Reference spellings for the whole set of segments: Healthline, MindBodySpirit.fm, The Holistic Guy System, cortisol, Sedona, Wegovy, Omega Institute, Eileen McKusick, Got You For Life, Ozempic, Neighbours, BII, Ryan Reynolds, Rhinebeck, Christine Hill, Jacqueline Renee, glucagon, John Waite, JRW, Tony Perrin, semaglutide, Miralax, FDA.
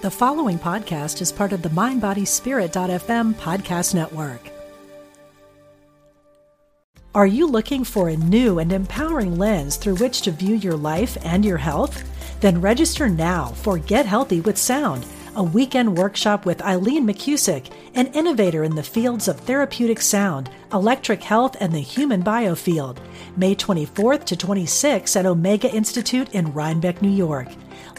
The following podcast is part of the MindBodySpirit.fm podcast network. Are you looking for a new and empowering lens through which to view your life and your health? Then register now for Get Healthy with Sound, a weekend workshop with Eileen McKusick, an innovator in the fields of therapeutic sound, electric health, and the human biofield, May 24th to 26th at Omega Institute in Rhinebeck, New York.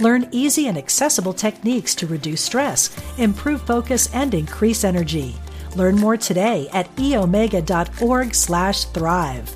Learn easy and accessible techniques to reduce stress, improve focus, and increase energy. Learn more today at eomega.org/thrive.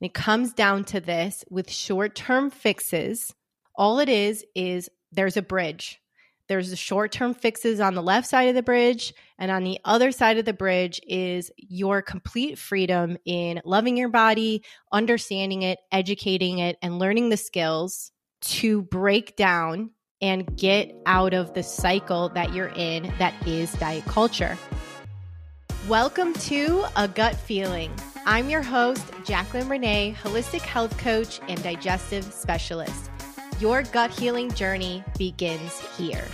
And it comes down to this with short-term fixes. All it is there's a bridge. There's the short-term fixes on the left side of the bridge, and on the other side of the bridge is your complete freedom in loving your body, understanding it, educating it, and learning the skills to break down and get out of the cycle that you're in that is diet culture. Welcome to A Gut Feeling. I'm your host, Jacqueline Renee, holistic health coach and digestive specialist. Your gut healing journey begins here.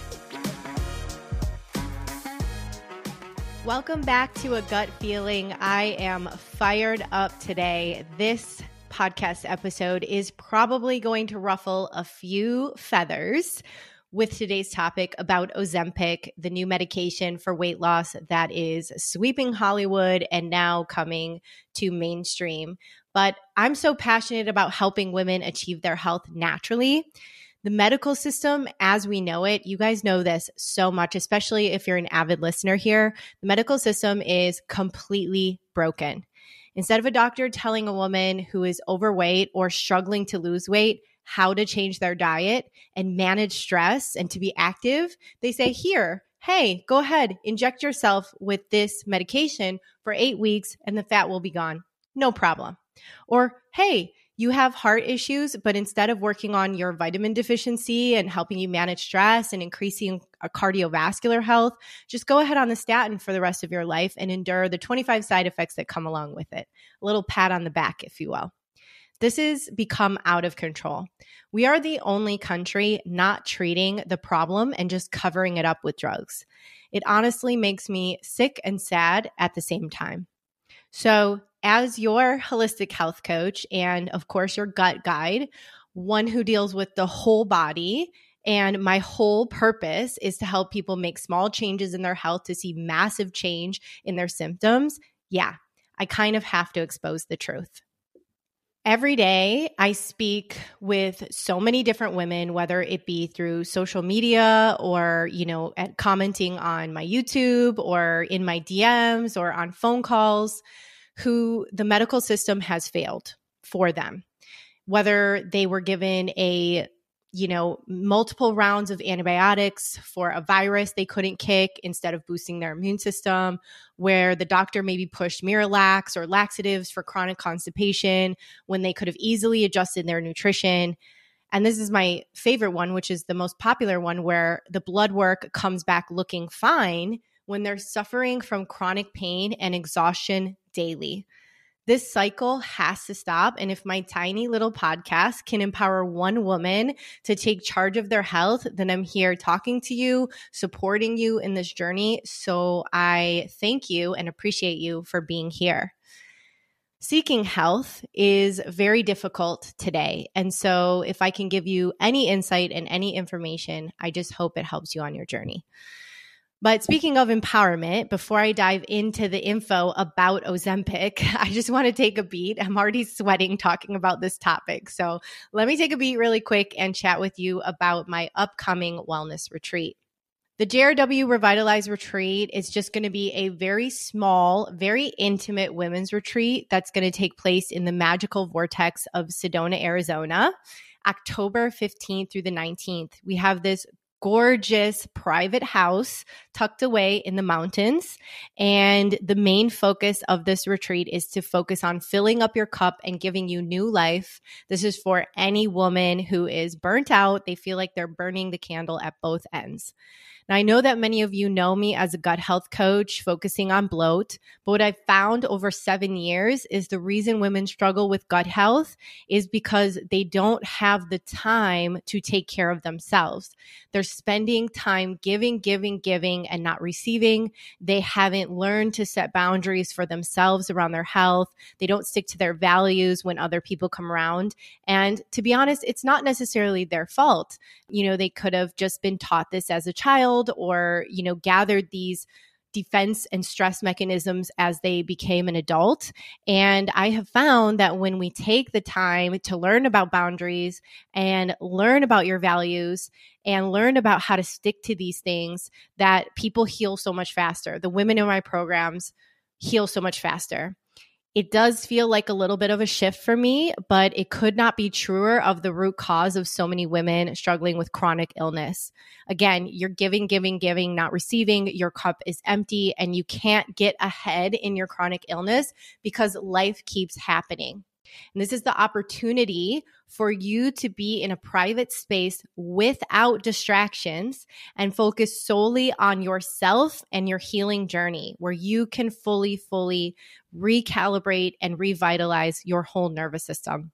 Welcome back to A Gut Feeling. I am fired up today. This podcast episode is probably going to ruffle a few feathers with today's topic about Ozempic, the new medication for weight loss that is sweeping Hollywood and now coming to mainstream. But I'm so passionate about helping women achieve their health naturally. The medical system, as we know it, you guys know this so much, especially if you're an avid listener here, the medical system is completely broken. Instead of a doctor telling a woman who is overweight or struggling to lose weight how to change their diet and manage stress and to be active, they say, here, hey, go ahead, inject yourself with this medication for 8 weeks and the fat will be gone. No problem. Or, hey, you have heart issues, but instead of working on your vitamin deficiency and helping you manage stress and increasing cardiovascular health, just go ahead on the statin for the rest of your life and endure the 25 side effects that come along with it. A little pat on the back, if you will. This has become out of control. We are the only country not treating the problem and just covering it up with drugs. It honestly makes me sick and sad at the same time. So as your holistic health coach and, of course, your gut guide, one who deals with the whole body, and my whole purpose is to help people make small changes in their health to see massive change in their symptoms, yeah, I kind of have to expose the truth. Every day I speak with so many different women, whether it be through social media or, at commenting on my YouTube or in my DMs or on phone calls, who the medical system has failed for them. Whether they were given multiple rounds of antibiotics for a virus they couldn't kick instead of boosting their immune system, where the doctor maybe pushed Miralax or laxatives for chronic constipation when they could have easily adjusted their nutrition. And this is my favorite one, which is the most popular one, where the blood work comes back looking fine when they're suffering from chronic pain and exhaustion daily. This cycle has to stop. And if my tiny little podcast can empower one woman to take charge of their health, then I'm here talking to you, supporting you in this journey. So I thank you and appreciate you for being here. Seeking health is very difficult today. And so if I can give you any insight and any information, I just hope it helps you on your journey. But speaking of empowerment, before I dive into the info about Ozempic, I just want to take a beat. I'm already sweating talking about this topic. So let me take a beat really quick and chat with you about my upcoming wellness retreat. The JRW Revitalize Retreat is just going to be a very small, very intimate women's retreat that's going to take place in the magical vortex of Sedona, Arizona. October 15th through the 19th. We have this gorgeous private house tucked away in the mountains. And the main focus of this retreat is to focus on filling up your cup and giving you new life. This is for any woman who is burnt out. They feel like they're burning the candle at both ends. Now, I know that many of you know me as a gut health coach focusing on bloat, but what I've found over 7 years is the reason women struggle with gut health is because they don't have the time to take care of themselves. They're spending time giving, and not receiving. They haven't learned to set boundaries for themselves around their health. They don't stick to their values when other people come around. And to be honest, it's not necessarily their fault. You know, they could have just been taught this as a child, or, you know, gathered these defense and stress mechanisms as they became an adult. And I have found that when we take the time to learn about boundaries and learn about your values and learn about how to stick to these things, that people heal so much faster. The women in my programs heal so much faster. It does feel like a little bit of a shift for me, but it could not be truer of the root cause of so many women struggling with chronic illness. Again, you're giving, not receiving. Your cup is empty, and you can't get ahead in your chronic illness because life keeps happening. And this is the opportunity for you to be in a private space without distractions and focus solely on yourself and your healing journey, where you can fully recalibrate and revitalize your whole nervous system.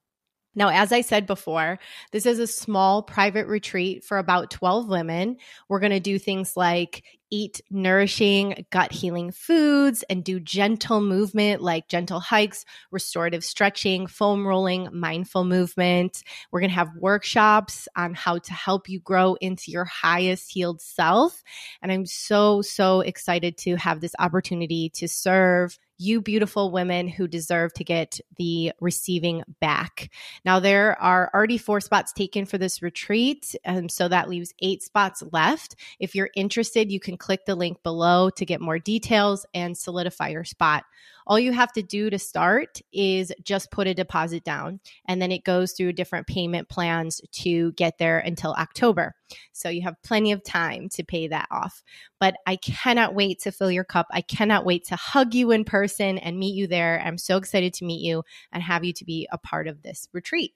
Now, as I said before, this is a small private retreat for about 12 women. We're going to do things like eat nourishing, gut healing foods and do gentle movement like gentle hikes, restorative stretching, foam rolling, mindful movement. We're going to have workshops on how to help you grow into your highest healed self. And I'm so excited to have this opportunity to serve you beautiful women who deserve to get the receiving back. Now, there are already 4 spots taken for this retreat, and so that leaves 8 spots left. If you're interested, you can click the link below to get more details and solidify your spot. All you have to do to start is just put a deposit down, and then it goes through different payment plans to get there until October. So you have plenty of time to pay that off. But I cannot wait to fill your cup. I cannot wait to hug you in person and meet you there. I'm so excited to meet you and have you to be a part of this retreat.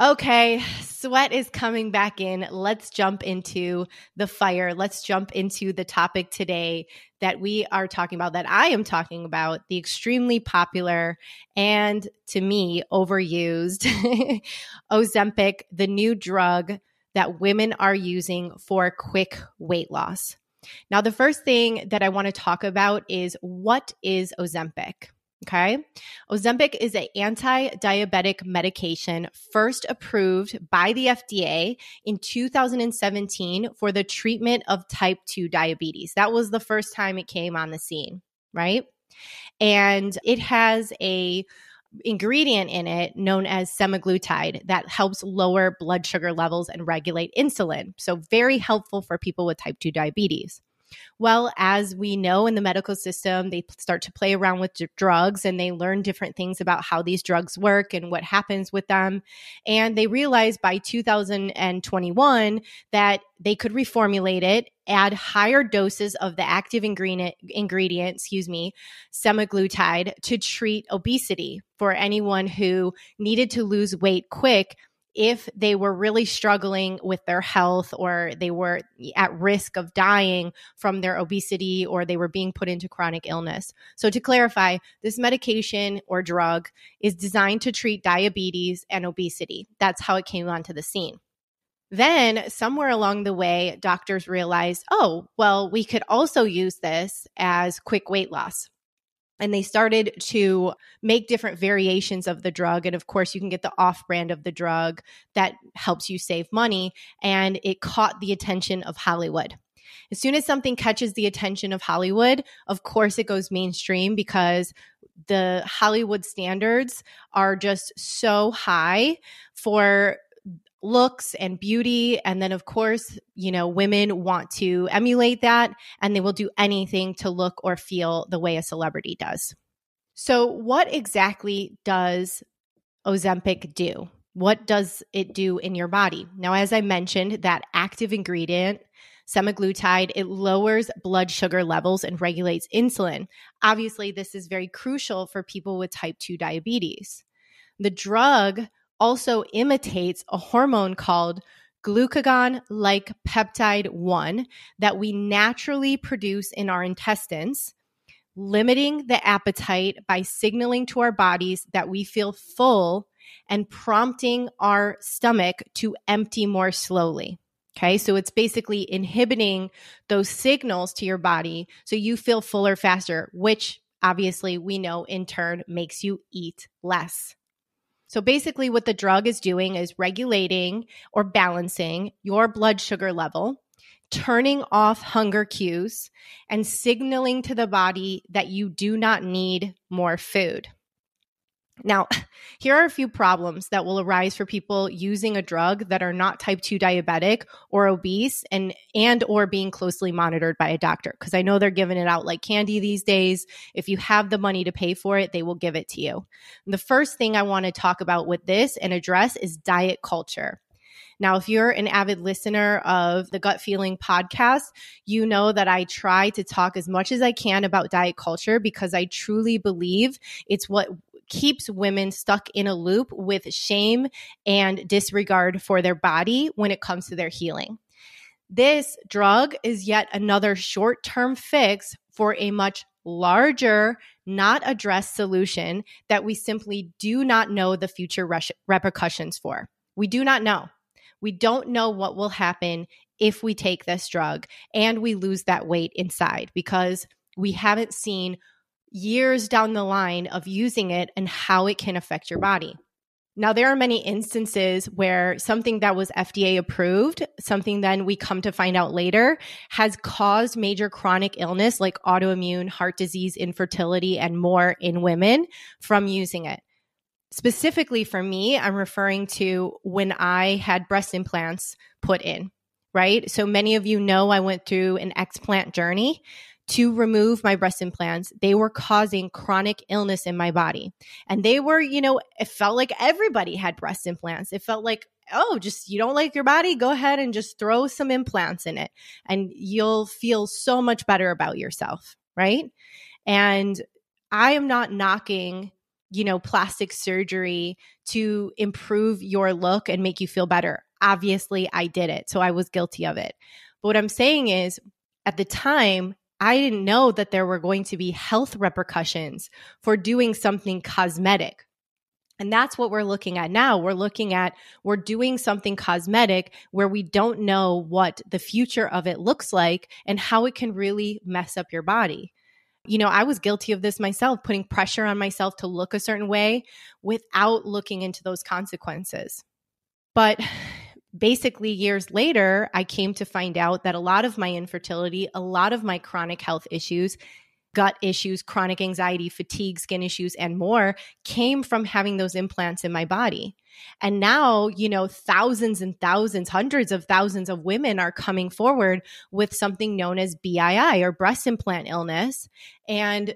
Okay, sweat is coming back in. Let's jump into the fire. Let's jump into the topic today that we are talking about, that I am talking about, the extremely popular and, to me, overused Ozempic, the new drug that women are using for quick weight loss. Now, the first thing that I want to talk about is, what is Ozempic? Okay. Ozempic is an anti-diabetic medication first approved by the FDA in 2017 for the treatment of type 2 diabetes. That was the first time it came on the scene, right? And it has a ingredient in it known as semaglutide that helps lower blood sugar levels and regulate insulin. So very helpful for people with type 2 diabetes. Well, as we know in the medical system, they start to play around with drugs, and they learn different things about how these drugs work and what happens with them. And they realized by 2021 that they could reformulate it, add higher doses of the active ingredient, semaglutide, to treat obesity for anyone who needed to lose weight quick if they were really struggling with their health, or they were at risk of dying from their obesity, or they were being put into chronic illness. So to clarify, this medication or drug is designed to treat diabetes and obesity. That's how it came onto the scene. Then somewhere along the way, doctors realized, oh, well, we could also use this as quick weight loss. And they started to make different variations of the drug. And of course, you can get the off-brand of the drug that helps you save money. And it caught the attention of Hollywood. As soon as something catches the attention of Hollywood, of course, it goes mainstream, because the Hollywood standards are just so high for looks and beauty. And then, of course, you know, women want to emulate that, and they will do anything to look or feel the way a celebrity does. So what exactly does Ozempic do? What does it do in your body? Now, as I mentioned, that active ingredient, semaglutide, it lowers blood sugar levels and regulates insulin. Obviously, this is very crucial for people with type 2 diabetes. The drug also imitates a hormone called glucagon-like peptide 1 that we naturally produce in our intestines, limiting the appetite by signaling to our bodies that we feel full and prompting our stomach to empty more slowly. Okay, so it's basically inhibiting those signals to your body so you feel fuller faster, which obviously we know in turn makes you eat less. So basically what the drug is doing is regulating or balancing your blood sugar level, turning off hunger cues, and signaling to the body that you do not need more food. Now, here are a few problems that will arise for people using a drug that are not type 2 diabetic or obese and or being closely monitored by a doctor, because I know they're giving it out like candy these days. If you have the money to pay for it, they will give it to you. And the first thing I want to talk about with this and address is diet culture. Now, if you're an avid listener of the Gut Feeling podcast, you know that I try to talk as much as I can about diet culture because I truly believe it's what keeps women stuck in a loop with shame and disregard for their body when it comes to their healing. This drug is yet another short-term fix for a much larger, not addressed solution that we simply do not know the future repercussions for. We do not know. We don't know what will happen if we take this drug and we lose that weight inside because we haven't seen years down the line of using it and how it can affect your body. Now, there are many instances where something that was FDA approved, something then we come to find out later, has caused major chronic illness like autoimmune, heart disease, infertility, and more in women from using it. Specifically for me, I'm referring to when I had breast implants put in, right? So many of you know I went through an explant journey to remove my breast implants. They were causing chronic illness in my body. And they were, it felt like everybody had breast implants. It felt like, oh, just you don't like your body? Go ahead and just throw some implants in it and you'll feel so much better about yourself, right? And I am not knocking, plastic surgery to improve your look and make you feel better. Obviously, I did it. So I was guilty of it. But what I'm saying is at the time, I didn't know that there were going to be health repercussions for doing something cosmetic. And that's what we're looking at now. We're doing something cosmetic where we don't know what the future of it looks like and how it can really mess up your body. I was guilty of this myself, putting pressure on myself to look a certain way without looking into those consequences. But basically, years later, I came to find out that a lot of my infertility, a lot of my chronic health issues, gut issues, chronic anxiety, fatigue, skin issues, and more came from having those implants in my body. And now, thousands and thousands, hundreds of thousands of women are coming forward with something known as BII or breast implant illness. And,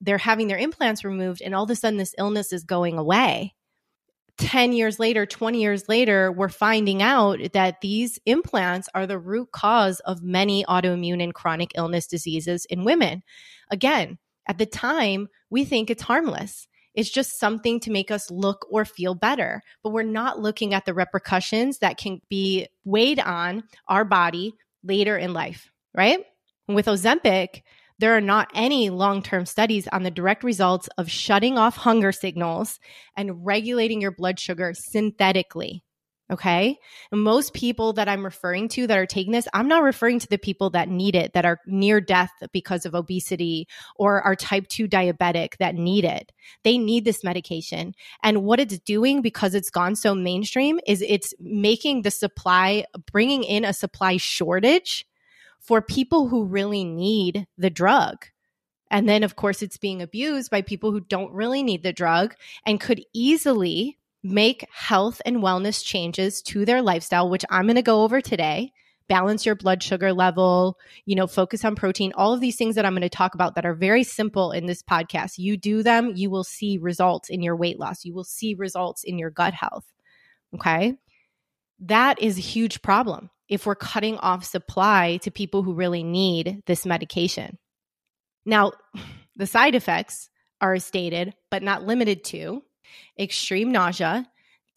they're having their implants removed and all of a sudden this illness is going away. 10 years later, 20 years later, we're finding out that these implants are the root cause of many autoimmune and chronic illness diseases in women. Again, at the time, we think it's harmless. It's just something to make us look or feel better, but we're not looking at the repercussions that can be weighed on our body later in life, right? And with Ozempic, there are not any long-term studies on the direct results of shutting off hunger signals and regulating your blood sugar synthetically, okay? And most people that I'm referring to that are taking this, I'm not referring to the people that need it, that are near death because of obesity or are type 2 diabetic that need it. They need this medication. And what it's doing because it's gone so mainstream is it's making the supply, bringing in a supply shortage for people who really need the drug. And then, of course, it's being abused by people who don't really need the drug and could easily make health and wellness changes to their lifestyle, which I'm going to go over today. Balance your blood sugar level, focus on protein, all of these things that I'm going to talk about that are very simple in this podcast. You do them, you will see results in your weight loss. You will see results in your gut health. Okay. That is a huge problem if we're cutting off supply to people who really need this medication. Now, the side effects are stated, but not limited to extreme nausea,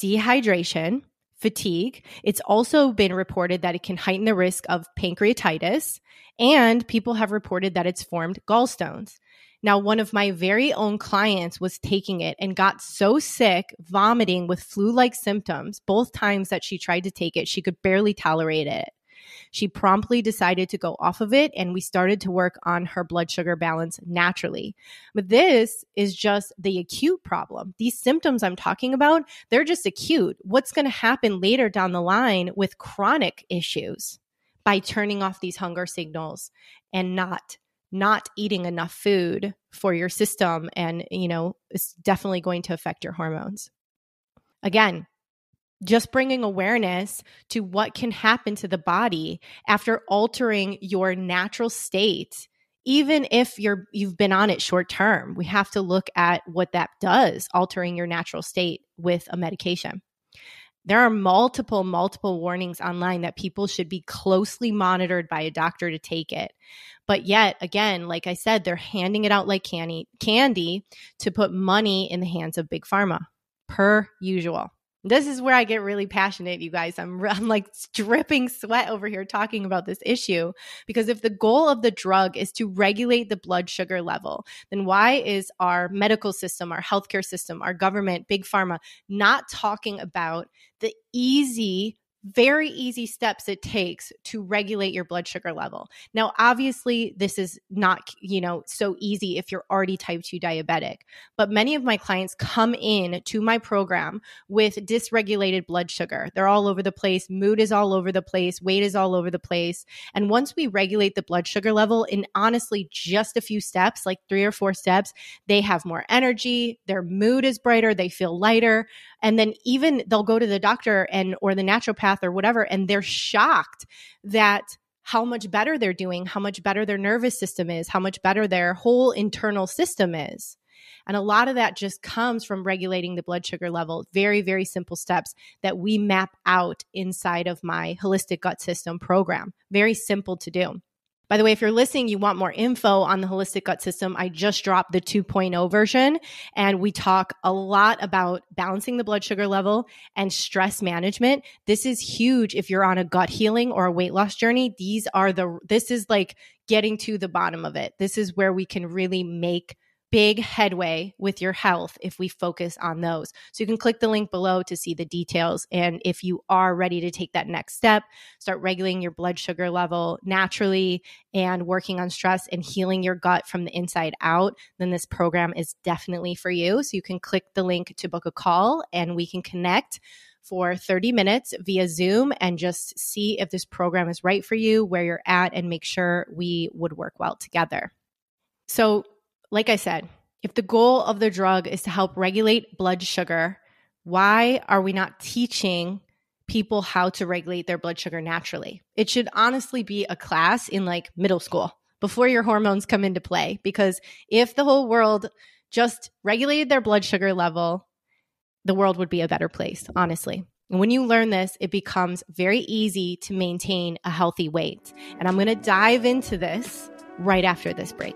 dehydration, fatigue. It's also been reported that it can heighten the risk of pancreatitis, and people have reported that it's formed gallstones. Now, one of my very own clients was taking it and got so sick, vomiting with flu-like symptoms. Both times that she tried to take it, she could barely tolerate it. She promptly decided to go off of it, and we started to work on her blood sugar balance naturally. But this is just the acute problem. These symptoms I'm talking about, they're just acute. What's going to happen later down the line with chronic issues by turning off these hunger signals and not eating enough food for your system? And, you know, it's definitely going to affect your hormones. Again, just bringing awareness to what can happen to the body after altering your natural state, even if you've been on it short term. We have to look at what that does, altering your natural state with a medication. There are multiple warnings online that people should be closely monitored by a doctor to take it. But yet again, like I said, they're handing it out like candy to put money in the hands of big pharma, per usual. This is where I get really passionate, you guys. I'm like dripping sweat over here talking about this issue, because if the goal of the drug is to regulate the blood sugar level, then why is our medical system, our healthcare system, our government, big pharma, not talking about the easy, very easy steps it takes to regulate your blood sugar level? Now, obviously, this is not, so easy if you're already type 2 diabetic, but many of my clients come in to my program with dysregulated blood sugar. They're all over the place. Mood is all over the place. Weight is all over the place. And once we regulate the blood sugar level in honestly just a few steps, like 3 or 4 steps, they have more energy. Their mood is brighter. They feel lighter. And then even they'll go to the doctor or the naturopath or whatever, and they're shocked that how much better they're doing, how much better their nervous system is, how much better their whole internal system is. And a lot of that just comes from regulating the blood sugar level. Very, very simple steps that we map out inside of my holistic gut system program. Very simple to do. By the way, if you're listening, you want more info on the holistic gut system, I just dropped the 2.0 version, and we talk a lot about balancing the blood sugar level and stress management. This is huge if you're on a gut healing or a weight loss journey. This is like getting to the bottom of it. This is where we can really make big headway with your health if we focus on those. So you can click the link below to see the details. And if you are ready to take that next step, start regulating your blood sugar level naturally and working on stress and healing your gut from the inside out, then this program is definitely for you. So you can click the link to book a call, and we can connect for 30 minutes via Zoom and just see if this program is right for you, where you're at, and make sure we would work well together. So like I said, if the goal of the drug is to help regulate blood sugar, why are we not teaching people how to regulate their blood sugar naturally? It should honestly be a class in like middle school before your hormones come into play, because if the whole world just regulated their blood sugar level, the world would be a better place, honestly. And when you learn this, it becomes very easy to maintain a healthy weight. And I'm going to dive into this right after this break.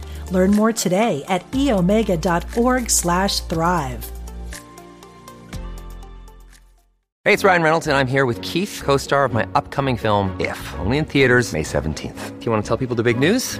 Learn more today at eomega.org/thrive. Hey, it's Ryan Reynolds, and I'm here with Keith, co-star of my upcoming film, If, only in theaters May 17th. Do you want to tell people the big news?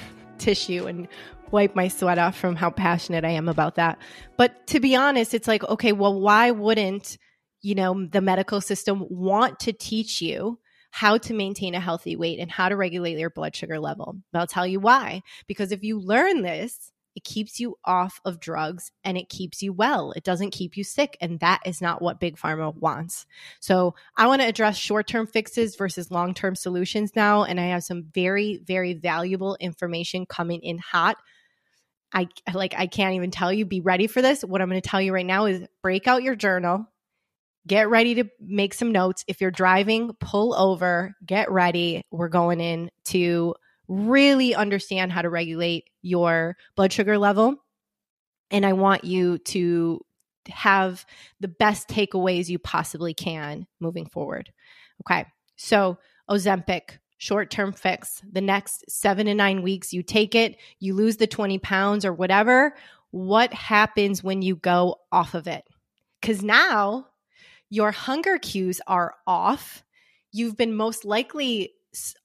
tissue and wipe my sweat off from how passionate I am about that. But to be honest, it's like, okay, well, why wouldn't, you know, the medical system want to teach you how to maintain a healthy weight and how to regulate your blood sugar level? But I'll tell you why. Because if you learn this, it keeps you off of drugs and it keeps you well. It doesn't keep you sick. And that is not what Big Pharma wants. So I want to address short-term fixes versus long-term solutions now. And I have some very, very valuable information coming in hot. I can't even tell you. Be ready for this. What I'm going to tell you right now is break out your journal. Get ready to make some notes. If you're driving, pull over. Get ready. We're going in to really understand how to regulate your blood sugar level. And I want you to have the best takeaways you possibly can moving forward. Okay. So Ozempic, short-term fix. The next 7 to 9 weeks, you take it, you lose the 20 pounds or whatever. What happens when you go off of it? Because now your hunger cues are off. You've been most likely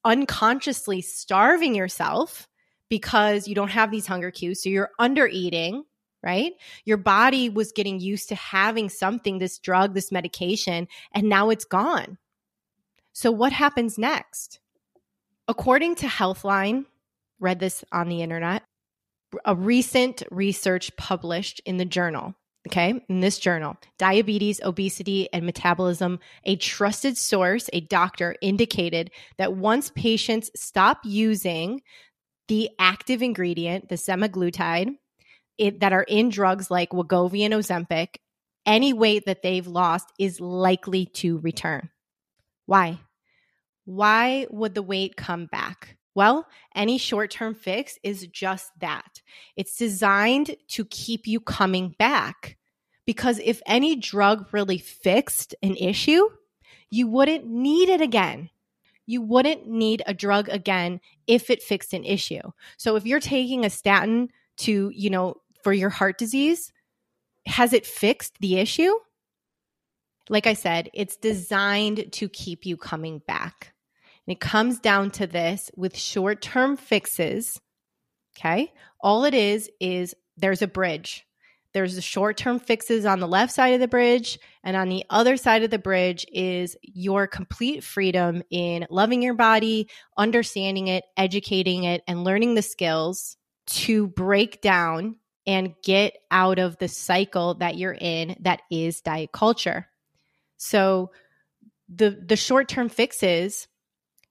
unconsciously starving yourself because you don't have these hunger cues. So you're under eating, right? Your body was getting used to having something, this drug, this medication, and now it's gone. So what happens next? According to Healthline, read this on the internet, a recent research published in the journal. Okay, in this journal, Diabetes, Obesity, and Metabolism, a trusted source, a doctor, indicated that once patients stop using the active ingredient, the semaglutide, that are in drugs like Wegovy and Ozempic, any weight that they've lost is likely to return. Why? Why would the weight come back? Well, any short-term fix is just that. It's designed to keep you coming back, because if any drug really fixed an issue, you wouldn't need it again. You wouldn't need a drug again if it fixed an issue. So if you're taking a statin to, you know, for your heart disease, has it fixed the issue? Like I said, it's designed to keep you coming back. And it comes down to this with short-term fixes, okay? All it is there's a bridge. There's the short-term fixes on the left side of the bridge, and on the other side of the bridge is your complete freedom in loving your body, understanding it, educating it, and learning the skills to break down and get out of the cycle that you're in that is diet culture. So the short-term fixes,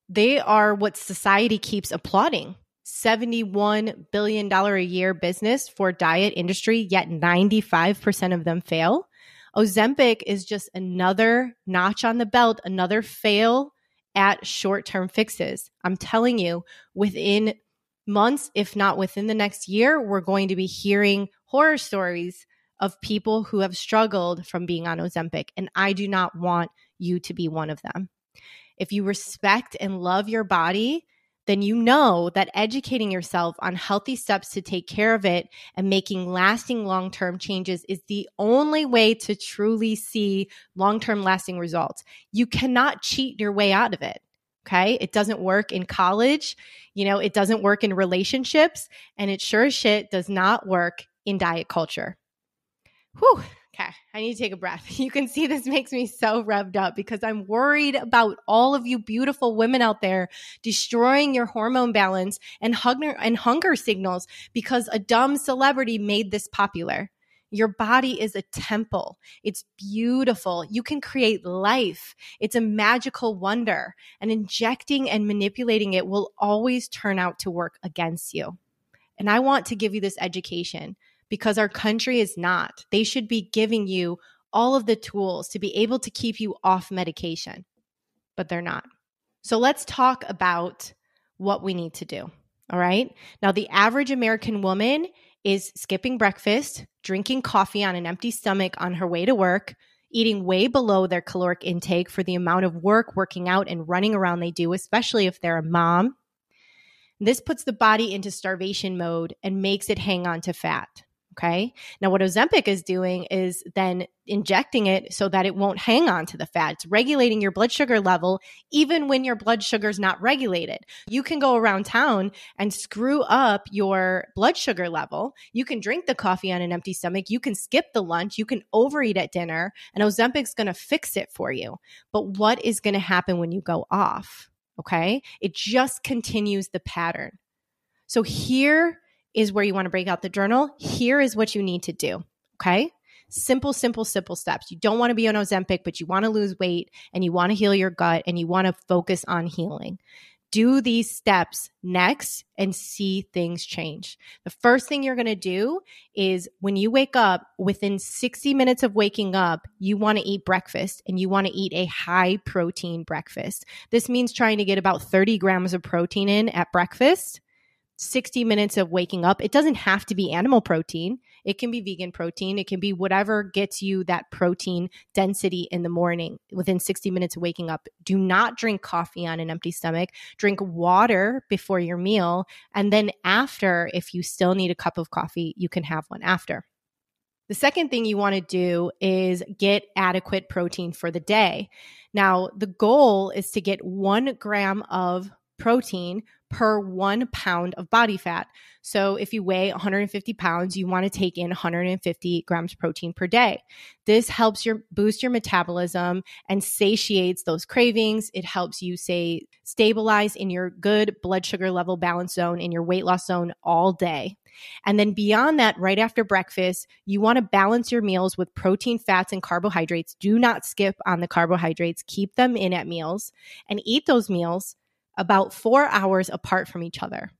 they are what society keeps applauding. $71 billion a year business for diet industry, yet 95% of them fail. Ozempic is just another notch on the belt, another fail at short-term fixes. I'm telling you, within months, if not within the next year, we're going to be hearing horror stories of people who have struggled from being on Ozempic, and I do not want you to be one of them. If you respect and love your body, then you know that educating yourself on healthy steps to take care of it and making lasting long-term changes is the only way to truly see long-term lasting results. You cannot cheat your way out of it, okay? It doesn't work in college, you know, it doesn't work in relationships, and it sure as shit does not work in diet culture. Whew. Okay, I need to take a breath. You can see this makes me so revved up because I'm worried about all of you beautiful women out there destroying your hormone balance and hunger signals because a dumb celebrity made this popular. Your body is a temple. It's beautiful. You can create life. It's a magical wonder. And injecting and manipulating it will always turn out to work against you. And I want to give you this education, because our country is not. They should be giving you all of the tools to be able to keep you off medication, but they're not. So let's talk about what we need to do. All right. Now, the average American woman is skipping breakfast, drinking coffee on an empty stomach on her way to work, eating way below their caloric intake for the amount of work, working out, and running around they do, especially if they're a mom. This puts the body into starvation mode and makes it hang on to fat. Okay. Now, what Ozempic is doing is then injecting it so that it won't hang on to the fat. It's regulating your blood sugar level, even when your blood sugar is not regulated. You can go around town and screw up your blood sugar level. You can drink the coffee on an empty stomach. You can skip the lunch. You can overeat at dinner, and Ozempic's going to fix it for you. But what is going to happen when you go off? Okay. It just continues the pattern. So here is where you want to break out the journal. Here is what you need to do, okay? Simple, simple, simple steps. You don't want to be on Ozempic, but you want to lose weight and you want to heal your gut and you want to focus on healing. Do these steps next and see things change. The first thing you're going to do is when you wake up, within 60 minutes of waking up, you want to eat breakfast and you want to eat a high protein breakfast. This means trying to get about 30 grams of protein in at breakfast. 60 minutes of waking up. It doesn't have to be animal protein. It can be vegan protein. It can be whatever gets you that protein density in the morning within 60 minutes of waking up. Do not drink coffee on an empty stomach. Drink water before your meal. And then after, if you still need a cup of coffee, you can have one after. The second thing you want to do is get adequate protein for the day. Now, the goal is to get 1 gram of protein per 1 pound of body fat. So if you weigh 150 pounds, you want to take in 150 grams protein per day. This helps boost your metabolism and satiates those cravings. It helps you stabilize in your good blood sugar level balance zone, in your weight loss zone all day. And then beyond that, right after breakfast, you want to balance your meals with protein, fats, and carbohydrates. Do not skip on the carbohydrates. Keep them in at meals and eat those meals about 4 hours apart from each other.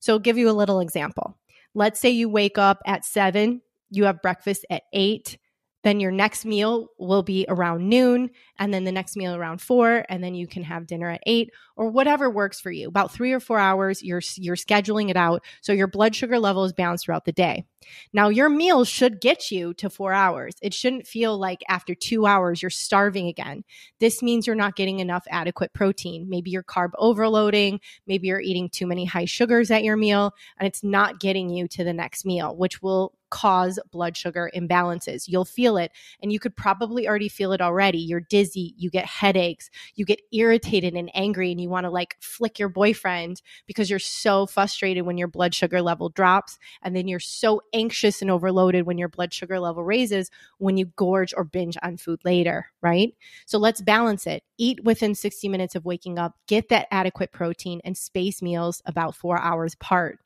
So I'll give you a little example. Let's say you wake up at 7, you have breakfast at 8, then your next meal will be around noon, and then the next meal around 4, and then you can have dinner at 8, or whatever works for you. About 3 or 4 hours, you're scheduling it out so your blood sugar level is balanced throughout the day. Now, your meal should get you to 4 hours. It shouldn't feel like after 2 hours, you're starving again. This means you're not getting enough adequate protein. Maybe you're carb overloading. Maybe you're eating too many high sugars at your meal, and it's not getting you to the next meal, which will cause blood sugar imbalances. You'll feel it, and you could probably already feel it already. You're dizzy. You get headaches. You get irritated and angry, and you want to flick your boyfriend because you're so frustrated when your blood sugar level drops, and then you're so anxious and overloaded when your blood sugar level raises when you gorge or binge on food later, right? So let's balance it. Eat within 60 minutes of waking up, get that adequate protein, and space meals about 4 hours apart.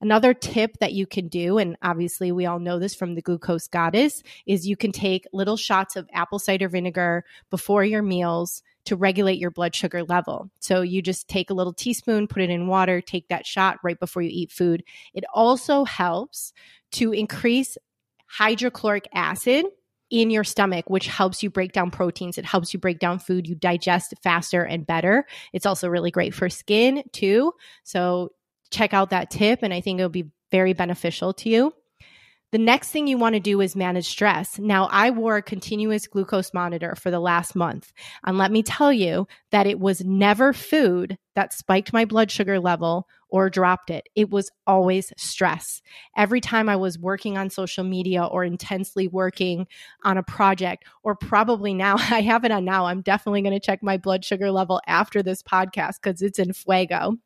Another tip that you can do, and obviously we all know this from the Glucose Goddess, is you can take little shots of apple cider vinegar before your meals to regulate your blood sugar level. So you just take a little teaspoon, put it in water, take that shot right before you eat food. It also helps to increase hydrochloric acid in your stomach, which helps you break down proteins. It helps you break down food. You digest faster and better. It's also really great for skin too. So check out that tip, and I think it'll be very beneficial to you. The next thing you want to do is manage stress. Now, I wore a continuous glucose monitor for the last month, and let me tell you that it was never food that spiked my blood sugar level or dropped it. It was always stress. Every time I was working on social media or intensely working on a project, or probably now, I have it on now, I'm definitely going to check my blood sugar level after this podcast because it's in fuego.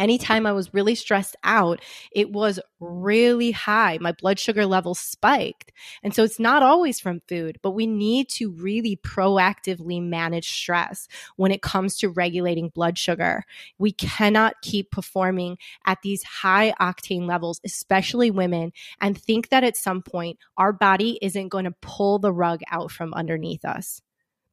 Anytime I was really stressed out, it was really high. My blood sugar level spiked. And so it's not always from food, but we need to really proactively manage stress when it comes to regulating blood sugar. We cannot keep performing at these high octane levels, especially women, and think that at some point our body isn't going to pull the rug out from underneath us.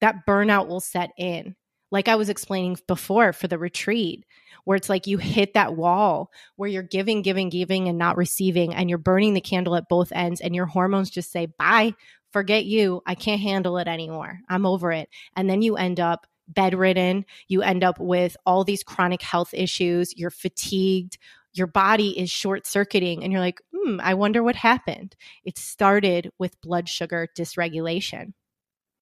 That burnout will set in. Like I was explaining before for the retreat, where it's like you hit that wall where you're giving, giving, giving, and not receiving, and you're burning the candle at both ends, and your hormones just say, bye, forget you. I can't handle it anymore. I'm over it. And then you end up bedridden. You end up with all these chronic health issues. You're fatigued. your body is short-circuiting and you're like, I wonder what happened. It started with blood sugar dysregulation.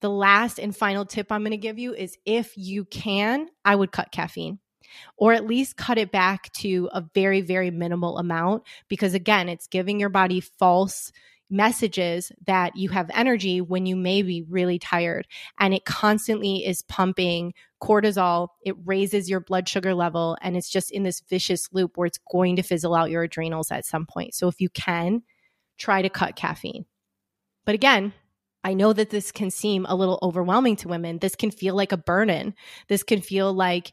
The last and final tip I'm going to give you is if you can, I would cut caffeine, or at least cut it back to a very, very minimal amount, because again, it's giving your body false messages that you have energy when you may be really tired, and it constantly is pumping cortisol. It raises your blood sugar level, and it's just in this vicious loop where it's going to fizzle out your adrenals at some point. So if you can, try to cut caffeine. But again, I know that this can seem a little overwhelming to women. This can feel like a burden. This can feel like,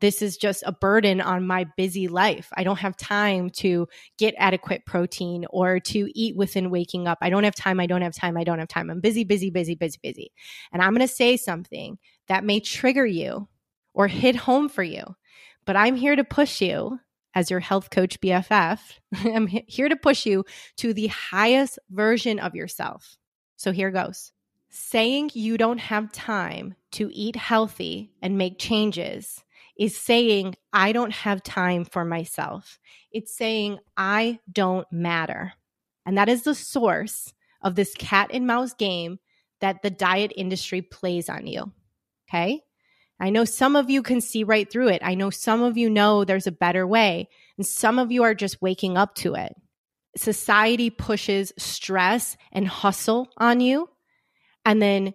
this is just a burden on my busy life. I don't have time to get adequate protein or to eat within waking up. I don't have time. I'm busy. And I'm going to say something that may trigger you or hit home for you, but I'm here to push you as your health coach BFF. I'm here to push you to the highest version of yourself. So here goes. Saying you don't have time to eat healthy and make changes is saying I don't have time for myself. It's saying I don't matter. And that is the source of this cat and mouse game that the diet industry plays on you. Okay? I know some of you can see right through it. I know some of you know there's a better way, and some of you are just waking up to it. Society pushes stress and hustle on you, and then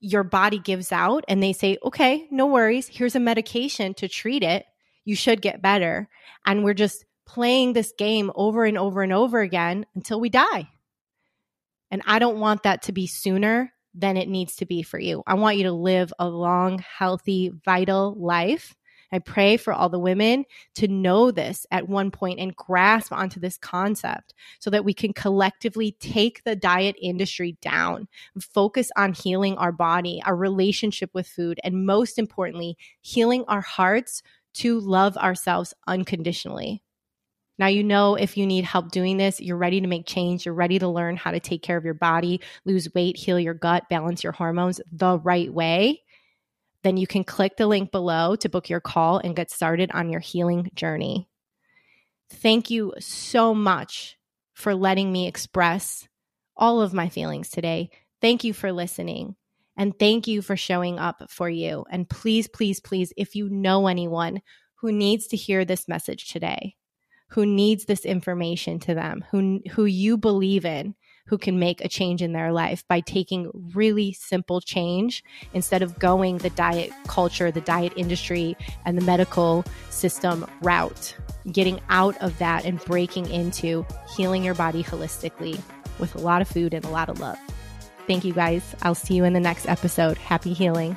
your body gives out and they say, okay, no worries. Here's a medication to treat it. You should get better. And we're just playing this game over and over and over again until we die. And I don't want that to be sooner than it needs to be for you. I want you to live a long, healthy, vital life. I pray for all the women to know this at one point and grasp onto this concept so that we can collectively take the diet industry down, focus on healing our body, our relationship with food, and most importantly, healing our hearts to love ourselves unconditionally. Now, if you need help doing this, you're ready to make change. You're ready to learn how to take care of your body, lose weight, heal your gut, balance your hormones the right way. Then you can click the link below to book your call and get started on your healing journey. Thank you so much for letting me express all of my feelings today. Thank you for listening, and thank you for showing up for you. And please, please, please, if you know anyone who needs to hear this message today, who needs this information to them, who you believe in, who can make a change in their life by taking really simple change instead of going the diet culture, the diet industry, and the medical system route, getting out of that and breaking into healing your body holistically with a lot of food and a lot of love. Thank you guys. I'll see you in the next episode. Happy healing.